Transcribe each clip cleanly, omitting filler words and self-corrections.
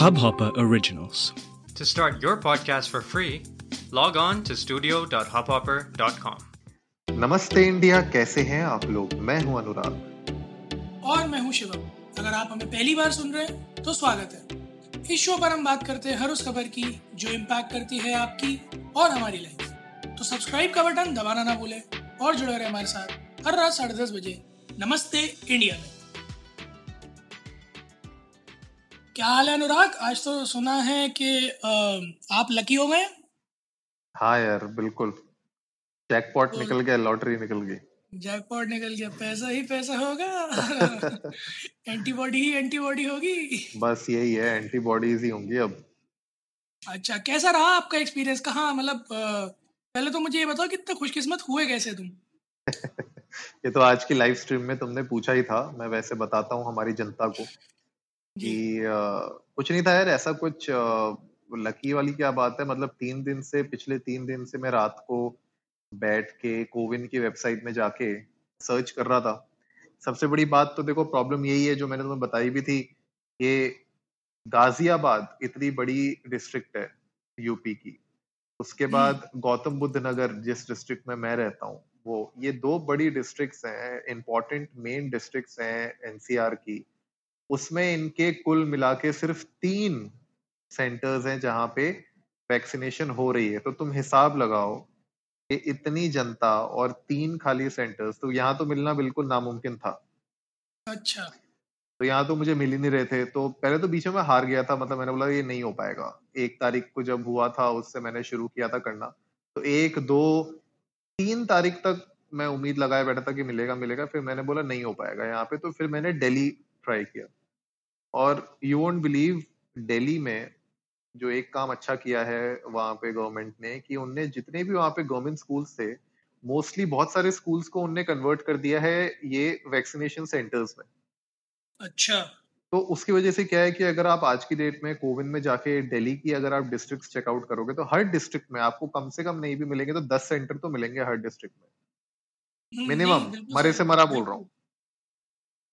Hubhopper Originals. To start your podcast for free, log on to studio.hubhopper.com. नमस्ते India, कैसे हैं आप लोग? मैं हूं अनुराग और मैं हूं शिवा। अगर आप हमें पहली बार सुन रहे हैं तो स्वागत है। इस शो पर हम बात करते हैं हर उस खबर की जो इम्पैक्ट करती है आपकी और हमारी लाइफ। तो सब्सक्राइब का बटन दबाना ना भूलें और जुड़े रहे हमारे साथ हर रात 10:30 बजे नमस्ते इंडिया में। क्या हाल है अनुराग? आज तो सुना है कि आप लकी हो गए। हाँ यार, बिल्कुल जैकपॉट निकल गया, लॉटरी निकल गई, जैकपॉट निकल गया, पैसा ही पैसा होगा। एंटीबॉडी ही एंटीबॉडी होगी, बस यही है, एंटीबॉडीज ही होंगी अब। अच्छा, कैसा रहा आपका एक्सपीरियंस? कहाँ, मतलब पहले तो मुझे ये बताओ कितना खुशकिस्मत हुए कैसे तुम? ये तो आज की लाइव स्ट्रीम में तुमने पूछा ही था। मैं वैसे बताता हूँ हमारी जनता को कि कुछ नहीं था यार ऐसा कुछ लकी वाली क्या बात है। मतलब पिछले तीन दिन से मैं रात को बैठ के कोविन की वेबसाइट में जाके सर्च कर रहा था। सबसे बड़ी बात तो देखो प्रॉब्लम यही है जो मैंने तुम्हें बताई भी थी कि गाजियाबाद इतनी बड़ी डिस्ट्रिक्ट है यूपी की, उसके बाद गौतम बुद्ध नगर जिस डिस्ट्रिक्ट में मैं रहता हूँ वो, ये दो बड़ी डिस्ट्रिक्ट्स हैं, इम्पोर्टेंट मेन डिस्ट्रिक्ट्स हैं एनसीआर की। उसमें इनके कुल मिला के सिर्फ 3 सेंटर्स हैं जहां पे वैक्सीनेशन हो रही है। तो तुम हिसाब लगाओ कि इतनी जनता और 3 खाली सेंटर्स, तो यहाँ तो मिलना बिल्कुल नामुमकिन था। अच्छा, तो यहाँ तो मुझे मिल ही नहीं रहे थे। तो पहले तो बीच में मैं हार गया था, मतलब मैंने बोला ये नहीं हो पाएगा। 1 तारीख को जब हुआ था उससे मैंने शुरू किया था करना, तो 1, 2, 3 तारीख तक मैं उम्मीद लगाए बैठा था कि मिलेगा। फिर मैंने बोला नहीं हो पाएगा यहाँ पे, तो फिर मैंने दिल्ली ट्राई किया। और यू वोंट बिलीव, दिल्ली में जो एक काम अच्छा किया है वहाँ पे गवर्नमेंट ने कि उनने जितने भी वहाँ पे गवर्नमेंट स्कूल्स थे, मोस्टली बहुत सारे स्कूल्स को उनने कन्वर्ट कर दिया है ये वैक्सीनेशन सेंटर्स में। अच्छा, तो उसकी वजह से क्या है कि अगर आप आज की डेट में कोविन में जाके दिल्ली की अगर आप डिस्ट्रिक्ट चेकआउट करोगे तो हर डिस्ट्रिक्ट में आपको कम से कम नहीं भी मिलेंगे तो 10 सेंटर तो मिलेंगे हर डिस्ट्रिक्ट में मिनिमम, मरे से मरा बोल रहा हूँ।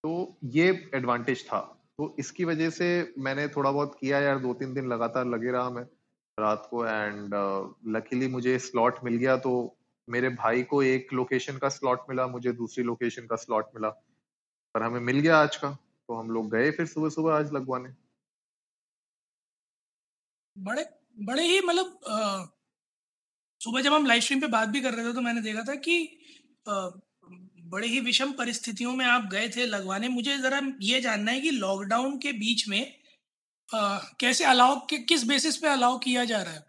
तो ये एडवांटेज था, तो इसकी वजह से मैंने थोड़ा बहुत किया यार। 2-3 दिन लगातार लगे रहा मैं रात को, एंड लकीली मुझे स्लॉट मिल गया। तो मेरे भाई को एक लोकेशन का स्लॉट मिला, मुझे दूसरी लोकेशन का स्लॉट मिला, पर हमें मिल गया आज का। तो हम लोग गए फिर सुबह आज लगवाने। बड़े ही मतलब सुबह जब हम लाइव स्ट्रीम पे बात भी कर रहे थे तो मैंने देखा था कि बड़े ही विषम परिस्थितियों में आप गए थे लगवाने। मुझे जरा ये जानना है कि लॉकडाउन के बीच में कैसे अलाउ, किस बेसिस पे अलाउ किया जा रहा है?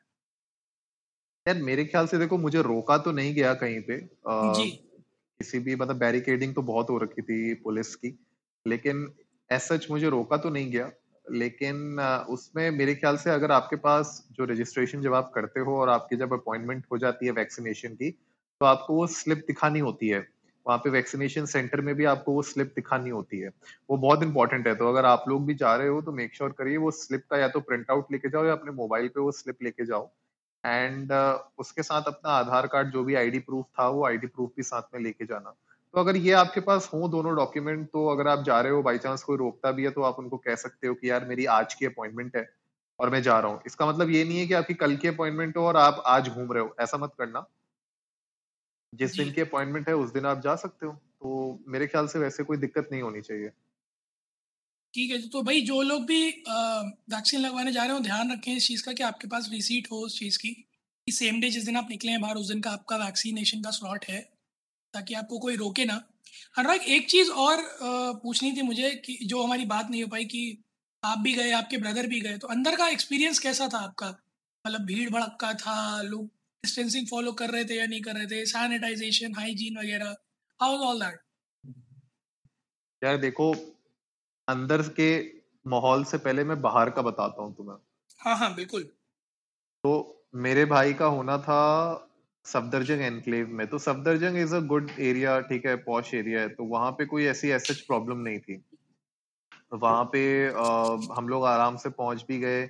यार मेरे ख्याल से देखो मुझे रोका तो नहीं गया कहीं पे जी, किसी भी मतलब बैरिकेडिंग तो बहुत हो रखी थी पुलिस की, लेकिन एज सच मुझे रोका तो नहीं गया। लेकिन उसमें मेरे ख्याल से अगर आपके पास जो रजिस्ट्रेशन जब आप करते हो और आपकी जब अपॉइंटमेंट हो जाती है वैक्सीनेशन की, तो आपको वो स्लिप दिखानी होती है। वहाँ पे वैक्सीनेशन सेंटर में भी आपको वो स्लिप दिखानी होती है, वो बहुत इंपॉर्टेंट है। तो अगर आप लोग भी जा रहे हो तो मेक श्योर करिए वो स्लिप का या तो प्रिंट आउट लेके जाओ या अपने मोबाइल पे वो स्लिप लेके जाओ। एंड उसके साथ अपना आधार कार्ड, जो भी आईडी प्रूफ था वो आईडी प्रूफ भी साथ में लेके जाना। तो अगर ये आपके पास हो दोनों डॉक्यूमेंट, तो अगर आप जा रहे हो बाई चांस कोई रोकता भी है तो आप उनको कह सकते हो कि यार मेरी आज की अपॉइंटमेंट है और मैं जा रहा हूँ। इसका मतलब ये नहीं है कि आपकी कल की अपॉइंटमेंट हो और आप आज घूम रहे हो, ऐसा मत करना। जिस दिन की अपॉइंटमेंट है उस दिन आप जा सकते हो, तो मेरे ख्याल से वैसे कोई दिक्कत नहीं होनी चाहिए। ठीक है, तो भाई जो लोग भी वैक्सीन लगवाने जा रहे हो ध्यान रखें इस चीज़ का कि आपके पास रिसीट हो उस चीज़ की, सेम डे जिस दिन आप निकले हैं बाहर उस दिन का आपका वैक्सीनेशन का स्लॉट है, ताकि आपको कोई रोके ना। अनुराग, एक चीज़ और पूछनी थी मुझे कि जो हमारी बात नहीं हो पाई कि आप भी गए, आपके ब्रदर भी गए, तो अंदर का एक्सपीरियंस कैसा था आपका? मतलब भीड़ भड़क्का था, लोग डिस्टेंसिंग फॉलो कर रहे थे या नहीं कर रहे थे, सैनिटाइजेशन, हाइजीन वगैरह, हाउ वाज ऑल दैट? यार देखो अंदर के माहौल से पहले मैं बाहर का बताता हूँ तुम्हें। हाँ हाँ बिल्कुल। तो मेरे भाई का होना था सफदरजंग एनक्लेव में, तो Safdarjung is a good area, ठीक है, पॉश एरिया है, तो वहाँ पे कोई ऐसी एसच प्रॉब्लम नहीं थी। वहाँ पे हम लोग आराम से पहुँच भी गए।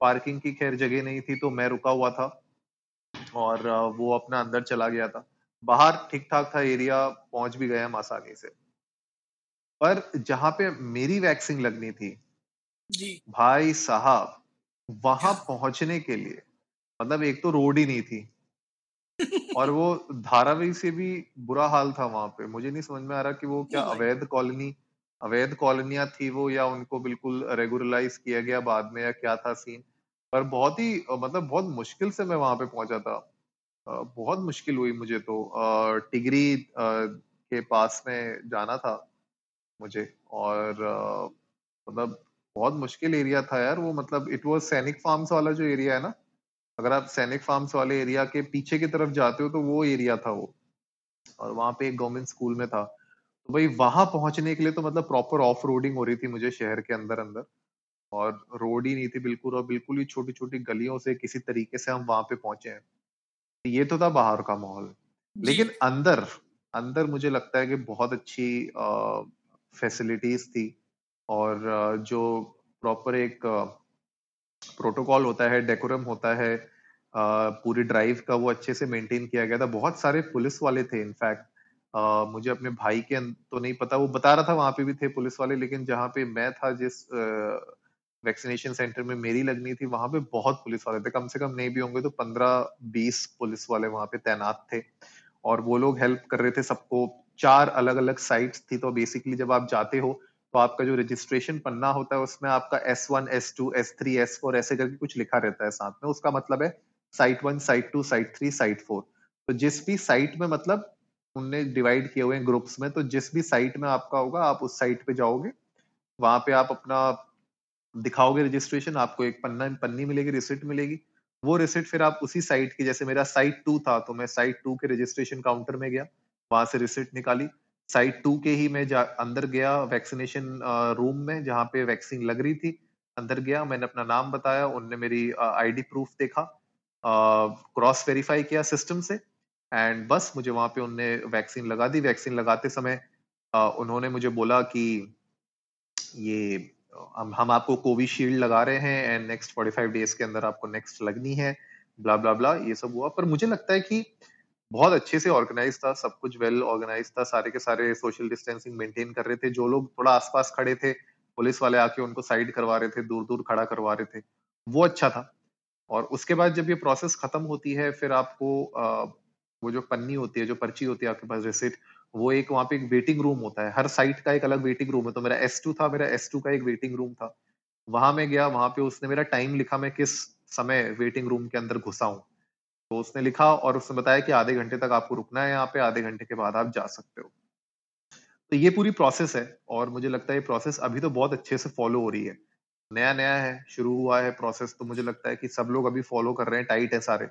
पार्किंग की खैर जगह नहीं थी तो मैं रुका हुआ था और वो अपना अंदर चला गया था। बाहर ठीक ठाक था एरिया, पहुँच भी गए हम आसानी से। पर जहाँ पे मेरी वैक्सीन लगनी थी जी भाई साहब, वहां पहुंचने के लिए मतलब एक तो रोड ही नहीं थी और वो धारावी से भी बुरा हाल था वहां पे। मुझे नहीं समझ में आ रहा कि वो क्या अवैध कॉलोनियां थी वो, या उनको बिल्कुल रेगुलराइज किया गया बाद में, या क्या था सीन। पर बहुत ही मतलब बहुत मुश्किल से मैं वहां पे पहुंचा था, बहुत मुश्किल हुई मुझे तो। टिगरी के पास में जाना था मुझे, और मतलब बहुत मुश्किल एरिया था यार वो। मतलब इट वाज सैनिक फार्म्स वाला जो एरिया है ना, अगर आप सैनिक फार्म्स वाले एरिया के पीछे की तरफ जाते हो तो वो एरिया था वो, और वहाँ पे एक गवर्नमेंट स्कूल में था। तो भाई वहां पहुंचने के लिए तो मतलब प्रॉपर ऑफ रोडिंग हो रही थी मुझे शहर के अंदर अंदर, और रोड ही नहीं थी बिल्कुल, और बिल्कुल ही छोटी छोटी गलियों से किसी तरीके से हम वहां पे पहुंचे हैं। ये तो था बाहर का माहौल, लेकिन अंदर अंदर मुझे लगता है कि बहुत अच्छी फैसिलिटीज थी, और जो प्रॉपर एक प्रोटोकॉल होता है, डेकोरम होता है पूरी ड्राइव का, वो अच्छे से मेंटेन किया गया था। बहुत सारे पुलिस वाले थे इनफैक्ट, मुझे अपने भाई के तो नहीं पता, वो बता रहा था वहां पे भी थे पुलिस वाले, लेकिन जहाँ पे मैं था जिस वैक्सीनेशन सेंटर में मेरी लगनी थी वहां पे बहुत पुलिस वाले थे। कम से कम नहीं भी होंगे तो 15-20 पुलिस वाले वहां पे तैनात थे, और वो लोग हेल्प कर रहे थे सबको। 4 अलग अलग साइट्स थी, तो बेसिकली जब आप जाते हो तो आपका जो रजिस्ट्रेशन पन्ना होता है उसमें आपका S1, S2, S3, S4 ऐसे करके कुछ लिखा रहता है साथ में। उसका मतलब है साइट 1, साइट 2, साइट 3, साइट 4। तो जिस भी साइट में मतलब उनने डिवाइड किए हुए हैं ग्रुप्स में, तो जिस भी साइट में आपका होगा आप उस साइट पे जाओगे, वहां पे आप अपना दिखाओगे रजिस्ट्रेशन, आपको एक पन्नी मिलेगी, रिसिट मिलेगी। वो रिसिट फिर आप उसी साइट की, जैसे मेरा साइट 2 था तो मैं साइट 2 के रजिस्ट्रेशन काउंटर में गया, वहां से रिसिट निकाली, साइट 2 के ही मैं अंदर गया वैक्सीनेशन रूम में जहाँ पे वैक्सीन लग रही थी। अंदर गया, मैंने अपना नाम बताया, उनने मेरी ID प्रूफ देखा, क्रॉस वेरीफाई किया सिस्टम से, एंड बस मुझे वहां पे उनने वैक्सीन लगा दी। वैक्सीन लगाते समय उन्होंने मुझे बोला कि ये हम आपको कोविशील्ड लगा रहे हैं, एंड नेक्स्ट 45 डेज के अंदर आपको नेक्स्ट लगनी है, ब्ला ब्ला ब्ला, ये सब हुआ। पर मुझे लगता है कि बहुत अच्छे से ऑर्गेनाइज था सब कुछ, वेल ऑर्गेनाइज था, सारे के सारे सोशल डिस्टेंसिंग मेंटेन कर रहे थे। जो लोग थोड़ा आसपास खड़े थे, पुलिस वाले आके उनको साइड करवा रहे थे, दूर दूर खड़ा करवा रहे थे, वो अच्छा था। और उसके बाद जब ये प्रोसेस खत्म होती है, फिर आपको वो जो पन्नी होती है, जो पर्ची होती है आपके पास रिसिट, वो एक वहाँ पे एक वेटिंग रूम होता है, हर साइट का एक अलग वेटिंग रूम है। तो मेरा S2 था, मेरा S2 का एक वेटिंग रूम था, वहां मैं गया, वहां पे उसने मेरा टाइम लिखा, मैं किस समय वेटिंग रूम के अंदर घुसा हूँ, तो उसने लिखा और उसने बताया कि आधे घंटे तक आपको रुकना है यहाँ पे, आधे घंटे के बाद आप जा सकते हो। तो ये पूरी प्रोसेस है, और मुझे लगता है ये प्रोसेस अभी तो बहुत अच्छे से फॉलो हो रही है, नया नया है, शुरू हुआ है प्रोसेस, तो मुझे लगता है कि सब लोग अभी फॉलो कर रहे हैं, टाइट है, सारे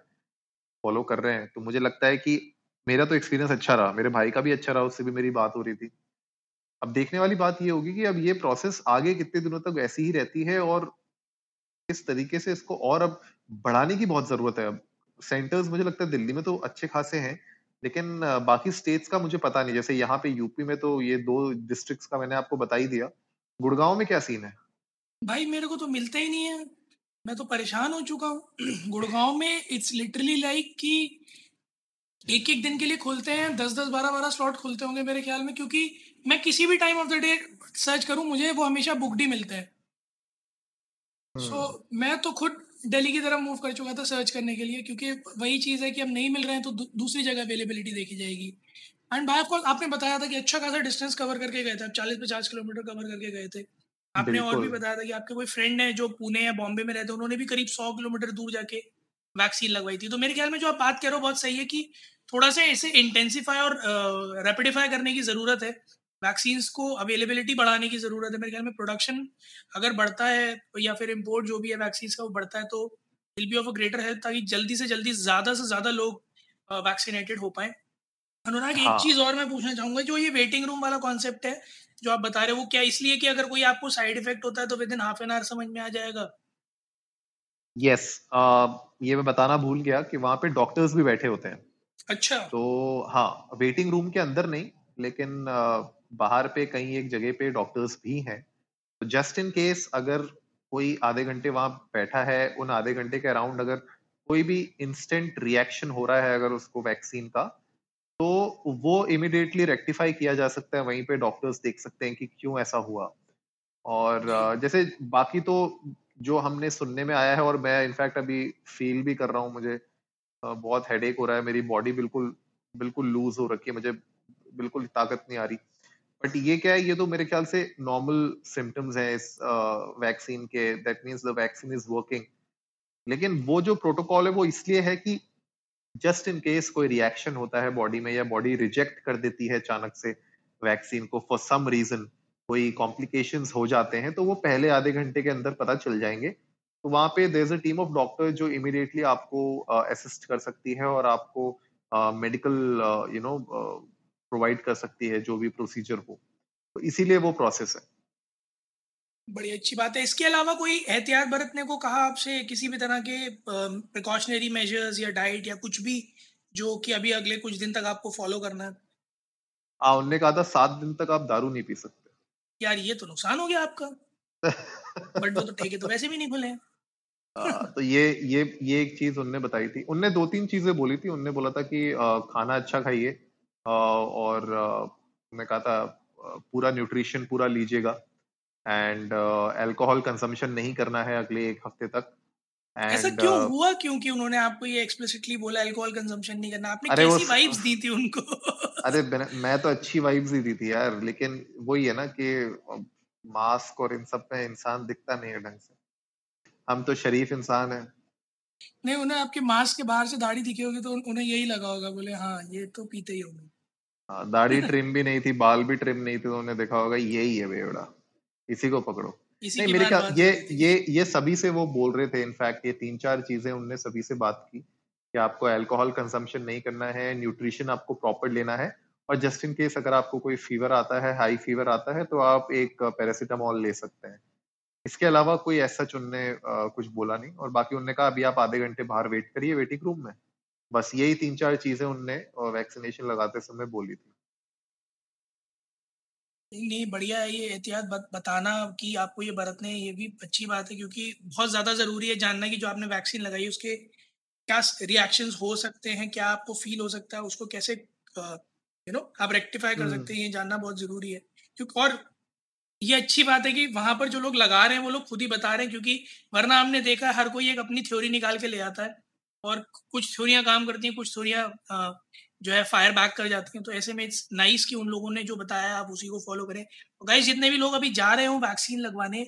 फॉलो कर रहे हैं। तो मुझे लगता है कि मेरा तो एक्सपीरियंस अच्छा रहा, मेरे भाई का भी अच्छा रहा, उससे भी मेरी बात हो रही थी। अब देखने वाली बात ये होगी कि अब ये प्रोसेस आगे कितने दिनों तक ऐसी ही रहती है, और इस तरीके से इसको और अब बढ़ाने की बहुत जरूरत है। अब सेंटर्स मुझे लगता है दिल्ली में तो अच्छे खासे हैं, लेकिन बाकी स्टेट्स का मुझे पता नहीं। जैसे यहाँ पे यूपी में तो ये 2 डिस्ट्रिक्ट्स का मैंने आपको बता ही दिया, गुड़गांव में क्या सीन है भाई? मेरे को तो मिलता ही नहीं है, मैं तो परेशान हो चुका हूँ। गुड़गांव में इट्स लिटरली लाइक कि एक दिन के लिए खोलते हैं, 10-10, 12-12 स्लॉट खोलते होंगे मेरे ख्याल में, क्योंकि मैं किसी भी time of the day search करूँ मुझे वो हमेशा बुकड ही मिलता है। सो मैं तो खुद दिल्ली की तरफ मूव कर चुका था सर्च करने के लिए, क्योंकि वही चीज़ है कि अब नहीं मिल रहे हैं तो दूसरी जगह अवेलेबिलिटी देखी जाएगी। एंड भाई ऑफकोर्स आपने बताया था कि अच्छा खासा डिस्टेंस कवर करके गए थे आप, 40-50 किलोमीटर कवर करके गए थे आपने। और भी बताया था कि आपके कोई फ्रेंड है जो पुणे या बॉम्बे में रहते हैं, उन्होंने भी करीब 100 किलोमीटर दूर जाके वैक्सीन लगवाई थी। तो मेरे ख्याल में जो आप बात करो बहुत सही है कि थोड़ा सा इसे इंटेंसिफाई और रैपिडिफाई करने की ज़रूरत है, वैक्सीन्स को अवेलेबिलिटी बढ़ाने की ज़रूरत है। मेरे ख्याल में प्रोडक्शन अगर बढ़ता है या फिर इम्पोर्ट जो भी है वैक्सीन्स का वो बढ़ता है तो will be of a greater help, ताकि जल्दी से ज़्यादा लोग वैक्सीनेटेड हो पाएँ। अनुराग, एक चीज़ और मैं पूछना चाहूँगा, जो ये वेटिंग रूम वाला कॉन्सेप्ट है जो आप बता रहे हो, वो क्या इसलिए कि अगर कोई आपको साइड इफेक्ट होता है तो विदिन हाफ एन आवर समझ में आ जाएगा? यस, ये मैं बताना भूल गया कि वहाँ पे डॉक्टर्स भी बैठे होते हैं। अच्छा। तो हाँ, वेटिंग रूम के अंदर नहीं, लेकिन बाहर पे कहीं एक जगह पे डॉक्टर्स भी हैं, तो जस्ट इन केस अगर कोई आधे घंटे वहाँ बैठा है, उन आधे घंटे के अराउंड अगर कोई भी इंस्टेंट रिएक्शन हो रहा है अगर उसको वैक्सीन का, तो वो इमिडिएटली रेक्टिफाई किया जा सकता है, वहीं पे डॉक्टर्स देख सकते हैं कि क्यों ऐसा हुआ। और जैसे बाकी तो जो हमने सुनने में आया है और मैं इनफैक्ट अभी फील भी कर रहा हूँ, मुझे बहुत हेडेक हो रहा है, मेरी बॉडी बिल्कुल लूज हो रखी है, मुझे बिल्कुल ताकत नहीं आ रही, बट ये क्या है, ये तो मेरे ख्याल से नॉर्मल सिम्टम्स हैं इस वैक्सीन के, that means the vaccine is working. लेकिन वो जो प्रोटोकॉल है वो इसलिए है कि जस्ट इन केस कोई रिएक्शन होता है बॉडी में या बॉडी रिजेक्ट कर देती है अचानक से वैक्सीन को फॉर सम रीजन, कोई कॉम्प्लिकेशंस हो जाते हैं तो वो पहले आधे घंटे के अंदर पता चल जाएंगे। तो वहाँ पे there is a team of doctor जो इमीडिएटली आपको असिस्ट कर सकती है और आपको मेडिकल यू नो प्रोवाइड कर सकती है जो भी प्रोसीजर हो, तो इसीलिए वो प्रोसेस है। बड़ी अच्छी बात है। इसके अलावा कोई एहतियात बरतने को कहा आपसे, किसी भी तरह के प्रिकॉशनरी मेजर्स या डाइट या कुछ भी जो कि अभी अगले कुछ दिन तक आपको फॉलो करना है? उन्होंने कहा था 7 दिन तक आप दारू नहीं पी सकते। यार ये तो नुकसान हो गया आपका। बट वो तो ठेके तो वैसे भी नहीं खुले हैं। तो ये एक चीज उनने बताई थी। उनने 2-3 चीजें बोली थी। उनने बोला था कि खाना अच्छा खाइए और मैं कहा था पूरा न्यूट्रिशन पूरा लीजिएगा एंड अल्कोहल कंजम्पशन नहीं करना है अगले 1 हफ्ते तक। And, ऐसा क्यों हुआ, क्योंकि उन्होंने आपको ये एक्सप्लिसिटली बोला अल्कोहल कंजम्पशन नहीं करना? आपने कैसी वाइब्स दी थी उनको? अरे मैं तो अच्छी वाइब्स ही दी थी यार, लेकिन वही है ना कि मास्क और इन सब में इंसान दिखता नहीं है ढंग से, हम तो शरीफ इंसान है। नहीं, उन्हें आपके मास्क के बाहर से दाढ़ी दिखी होगी तो उन्हें यही लगा होगा, बोले हाँ ये तो पीते ही होंगे। दाढ़ी ट्रिम भी नहीं थी, बाल भी ट्रिम नहीं थे, तो उन्हें देखा होगा यही है बेवड़ा, इसी को पकड़ो। नहीं, मेरे ख्याल ये सभी से वो बोल रहे थे। इनफैक्ट ये 3-4 चीजें उनने सभी से बात की कि आपको अल्कोहल कंजम्पशन नहीं करना है, न्यूट्रिशन आपको प्रॉपर लेना है और जस्ट इन केस अगर आपको कोई फीवर आता है, हाई फीवर आता है, तो आप एक पैरासीटामोल ले सकते हैं। इसके अलावा कोई ऐसा उनने कुछ बोला नहीं। और बाकी उनने कहा अभी आप आधे घंटे बाहर वेट करिए वेटिंग रूम में, बस यही 3-4 चीजें उनने वैक्सीनेशन लगाते समय बोली थी। नहीं, बढ़िया है ये एहतियात बताना कि आपको ये बरतने, ये भी अच्छी बात है क्योंकि बहुत ज़्यादा ज़रूरी है जानना कि जो आपने वैक्सीन लगाई उसके क्या रिएक्शंस हो सकते हैं, क्या आपको फील हो सकता है, उसको कैसे यू नो आप रेक्टिफाई कर सकते हैं, ये जानना बहुत ज़रूरी है। क्योंकि और ये अच्छी बात है कि वहाँ पर जो लोग लगा रहे हैं वो लोग खुद ही बता रहे हैं, क्योंकि वरना हमने देखा हर कोई एक अपनी थ्योरी निकाल के ले आता है और कुछ थ्योरियाँ काम करती हैं, कुछ थ्योरियाँ जो है फायर बैक कर जाती हैं। तो ऐसे में इट्स नाइस कि उन लोगों ने जो बताया आप उसी को फॉलो करें। और गाइस जितने भी लोग अभी जा रहे हो वैक्सीन लगवाने,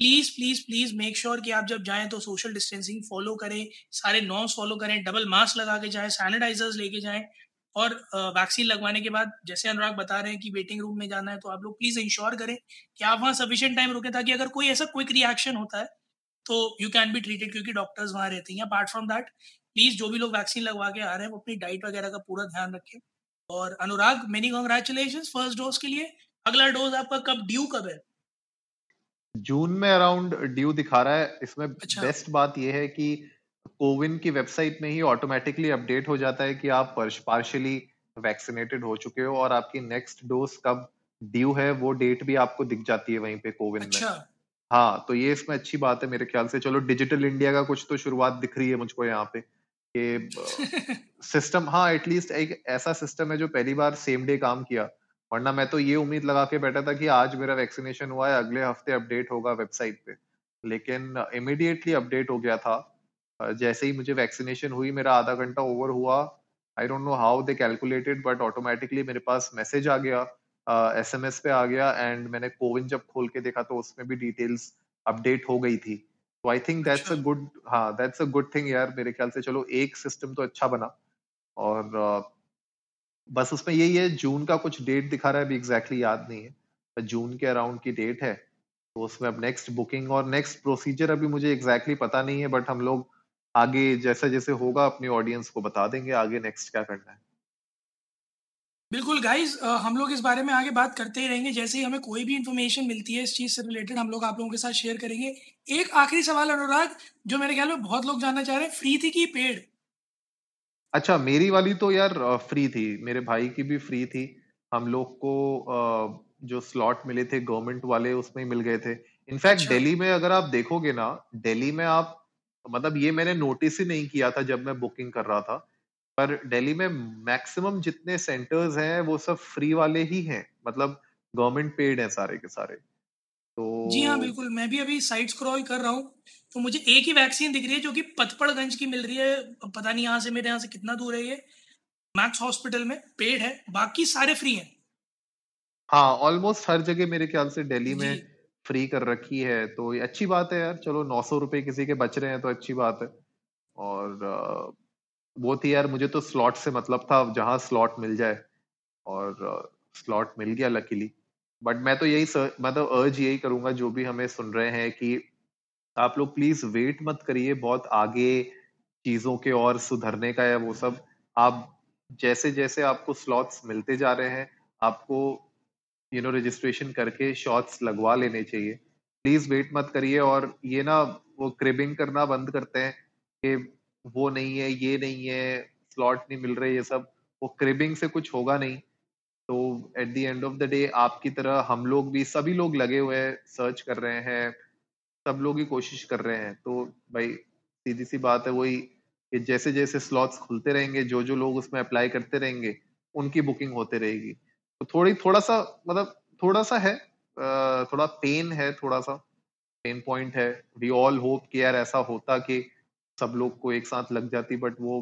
please please please make sure कि आप जब जाएं तो सोशल डिस्टेंसिंग फॉलो करें, सारे नॉर्म्स फॉलो करें, डबल मास्क लगा के जाएं, सैनिटाइजर्स लेके जाएं और वैक्सीन लगवाने के बाद जैसे अनुराग बता रहे हैं कि वेटिंग रूम में जाना है, तो आप लोग प्लीज़ इंश्योर करें कि आप वहाँ सफिशिएंट टाइम रुकें ताकि अगर कोई ऐसा क्विक रिएक्शन होता है तो यू कैन बी ट्रीटेड, क्योंकि डॉक्टर्स वहाँ रहते हैं। अपार्ट फ्रॉम दैट प्लीज जो भी लोग वैक्सीन लगवा के आ रहे हैं वो अपनी डाइट वगैरह का पूरा ध्यान रखें। और Anurag many congratulations first dose के लिए। अगला डोज आपका कब ड्यू कब है? जून में अराउंड ड्यू दिखा रहा है इसमें। अच्छा। बेस्ट बात ये है कि कोविन की वेबसाइट में ही ऑटोमेटिकली अपडेट हो जाता है कि आप पार्शियली वैक्सीनेटेड हो चुके हो और आपकी नेक्स्ट डोज कब ड्यू है वो डेट भी आपको दिख जाती है वहीं पे कोविन में। हाँ, तो ये इसमें अच्छी बात है मेरे ख्याल से। चलो डिजिटल इंडिया का कुछ तो शुरुआत दिख रही है मुझको यहाँ पे सिस्टम। हाँ, एटलीस्ट एक ऐसा सिस्टम है जो पहली बार सेम डे काम किया, वरना मैं तो ये उम्मीद लगा के बैठा था कि आज मेरा वैक्सीनेशन हुआ है अगले हफ्ते अपडेट होगा वेबसाइट पे, लेकिन इमीडिएटली अपडेट हो गया था। जैसे ही मुझे वैक्सीनेशन हुई मेरा आधा घंटा ओवर हुआ, I don't know how they calculated but automatically मेरे पास मैसेज आ गया, SMS पे आ गया एंड मैंने कोविन जब खोल के देखा तो उसमें भी डिटेल्स अपडेट हो गई थी। तो I think that's a good, हाँ दैट्स अ गुड थिंग यार मेरे ख्याल से। चलो एक सिस्टम तो अच्छा बना। और बस उसमें यही है, जून का कुछ डेट दिखा रहा है, अभी एग्जैक्टली याद नहीं है पर जून के अराउंड की डेट है। तो उसमें अब नेक्स्ट बुकिंग और नेक्स्ट प्रोसीजर अभी मुझे एग्जैक्टली पता नहीं है, बट हम लोग आगे जैसा जैसे होगा अपनी ऑडियंस को बता देंगे आगे नेक्स्ट क्या करना है। बिल्कुल गाइज, हम लोग इस बारे में आगे बात करते ही रहेंगे। जैसे ही हमें कोई भी इन्फॉर्मेशन मिलती है इस चीज़ से रिलेटेड हम लोग आप लोगों के साथ शेयर करेंगे। एक आखिरी सवाल अनुराग, जो मेरे ख्याल में बहुत लोग जानना चाह रहे हैं, फ्री थी कि पेड? अच्छा, मेरी वाली तो यार फ्री थी, मेरे भाई की भी फ्री थी। हम लोग को जो स्लॉट मिले थे गवर्नमेंट वाले उसमें मिल गए थे। इनफैक्ट अच्छा। दिल्ली में अगर आप देखोगे ना, दिल्ली में आप मतलब ये मैंने नोटिस ही नहीं किया था जब मैं बुकिंग कर रहा था, पर दिल्ली में मैक्सिमम जितने सेंटर्स हैं वो सब फ्री वाले ही हैं, मतलब गवर्नमेंट पेड हैं सारे के सारे। तो जी हाँ बिल्कुल, मैं भी अभी साइट स्क्रॉल कर रहा हूँ तो मुझे एक ही वैक्सीन दिख रही है जो कि पतपड़गंज की मिल रही है, पता नहीं यहाँ से मेरे यहाँ से कितना दूर है, ये मैक्स हॉस्पिटल में पेड है, बाकी सारे फ्री हैं। हाँ ऑलमोस्ट हर जगह मेरे ख्याल से दिल्ली में फ्री कर रखी है, तो ये अच्छी बात है यार। चलो 900 रुपए किसी के बच रहे हैं तो अच्छी बात है। और वो थी यार, मुझे तो स्लॉट से मतलब था, जहाँ स्लॉट मिल जाए, और स्लॉट मिल गया लकीली। बट मैं तो यही मतलब अर्ज यही करूंगा जो भी हमें सुन रहे हैं कि आप लोग प्लीज वेट मत करिए, बहुत आगे चीजों के और सुधरने का है वो सब। आप जैसे जैसे आपको स्लॉट्स मिलते जा रहे हैं, आपको रजिस्ट्रेशन करके शॉट्स लगवा लेने चाहिए। प्लीज वेट मत करिए। और ये ना वो क्रिबिंग करना बंद करते हैं कि वो नहीं है, ये नहीं है, स्लॉट नहीं मिल रहे, ये सब, वो क्रिबिंग से कुछ होगा नहीं। तो at the end of the day आपकी तरह हम लोग भी, सभी लोग लगे हुए हैं, सर्च कर रहे हैं, सब लोग ही कोशिश कर रहे हैं। तो भाई सीधी सी बात है वही कि जैसे जैसे स्लॉट्स खुलते रहेंगे, जो जो लोग उसमें अप्लाई करते रहेंगे उनकी बुकिंग होते रहेगी। तो थोड़ा पेन है, थोड़ा सा पेन पॉइंट है। वी ऑल होप कि यार ऐसा होता कि सब लोग को एक साथ लग जाती, बट वो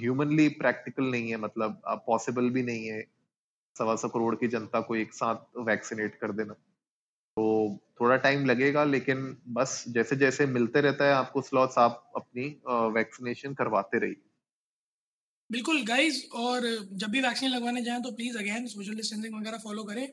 ह्यूमनली प्रैक्टिकल नहीं है, मतलब पॉसिबल भी नहीं है 1.25 करोड़ की जनता को एक साथ वैक्सीनेट कर देना। तो थोड़ा टाइम लगेगा, लेकिन बस जैसे जैसे मिलते रहता है आपको स्लॉट्स, आप अपनी वैक्सीनेशन करवाते रहिए। बिल्कुल गाइज, और जब भी वैक्सीन लगवाने जाएं तो प्लीज अगेन सोशल डिस्टेंसिंग वगैरह फॉलो करें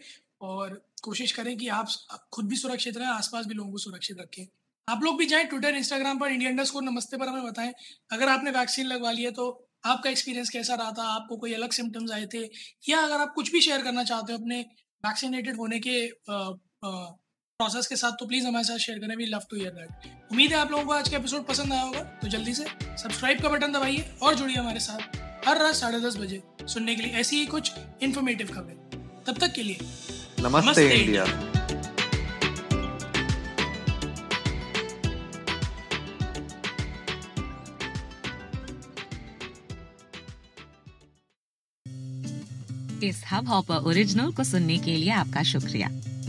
और कोशिश करें कि आप खुद भी सुरक्षित रहें, आसपास भी लोगों को सुरक्षित रखें। आप लोग भी जाएं ट्विटर, इंस्टाग्राम पर India_Namaste पर हमें बताएं अगर आपने वैक्सीन लगवा ली है तो आपका एक्सपीरियंस कैसा रहा था, आपको कोई अलग सिम्टम्स आए थे, या अगर आप कुछ भी शेयर करना चाहते हो अपने वैक्सीनेटेड होने के प्रोसेस के साथ तो प्लीज़ हमारे साथ शेयर करें। We love to hear that. उम्मीद है आप लोगों को आज का एपिसोड पसंद आया होगा, तो जल्दी से सब्सक्राइब का बटन दबाइए और जुड़िए हमारे साथ हर रात 10:30 बजे सुनने के लिए ऐसी ही कुछ इन्फॉर्मेटिव खबरें। तब तक के लिए नमस्ते इंडिया। इस हबहॉपर ओरिजिनल को सुनने के लिए आपका शुक्रिया।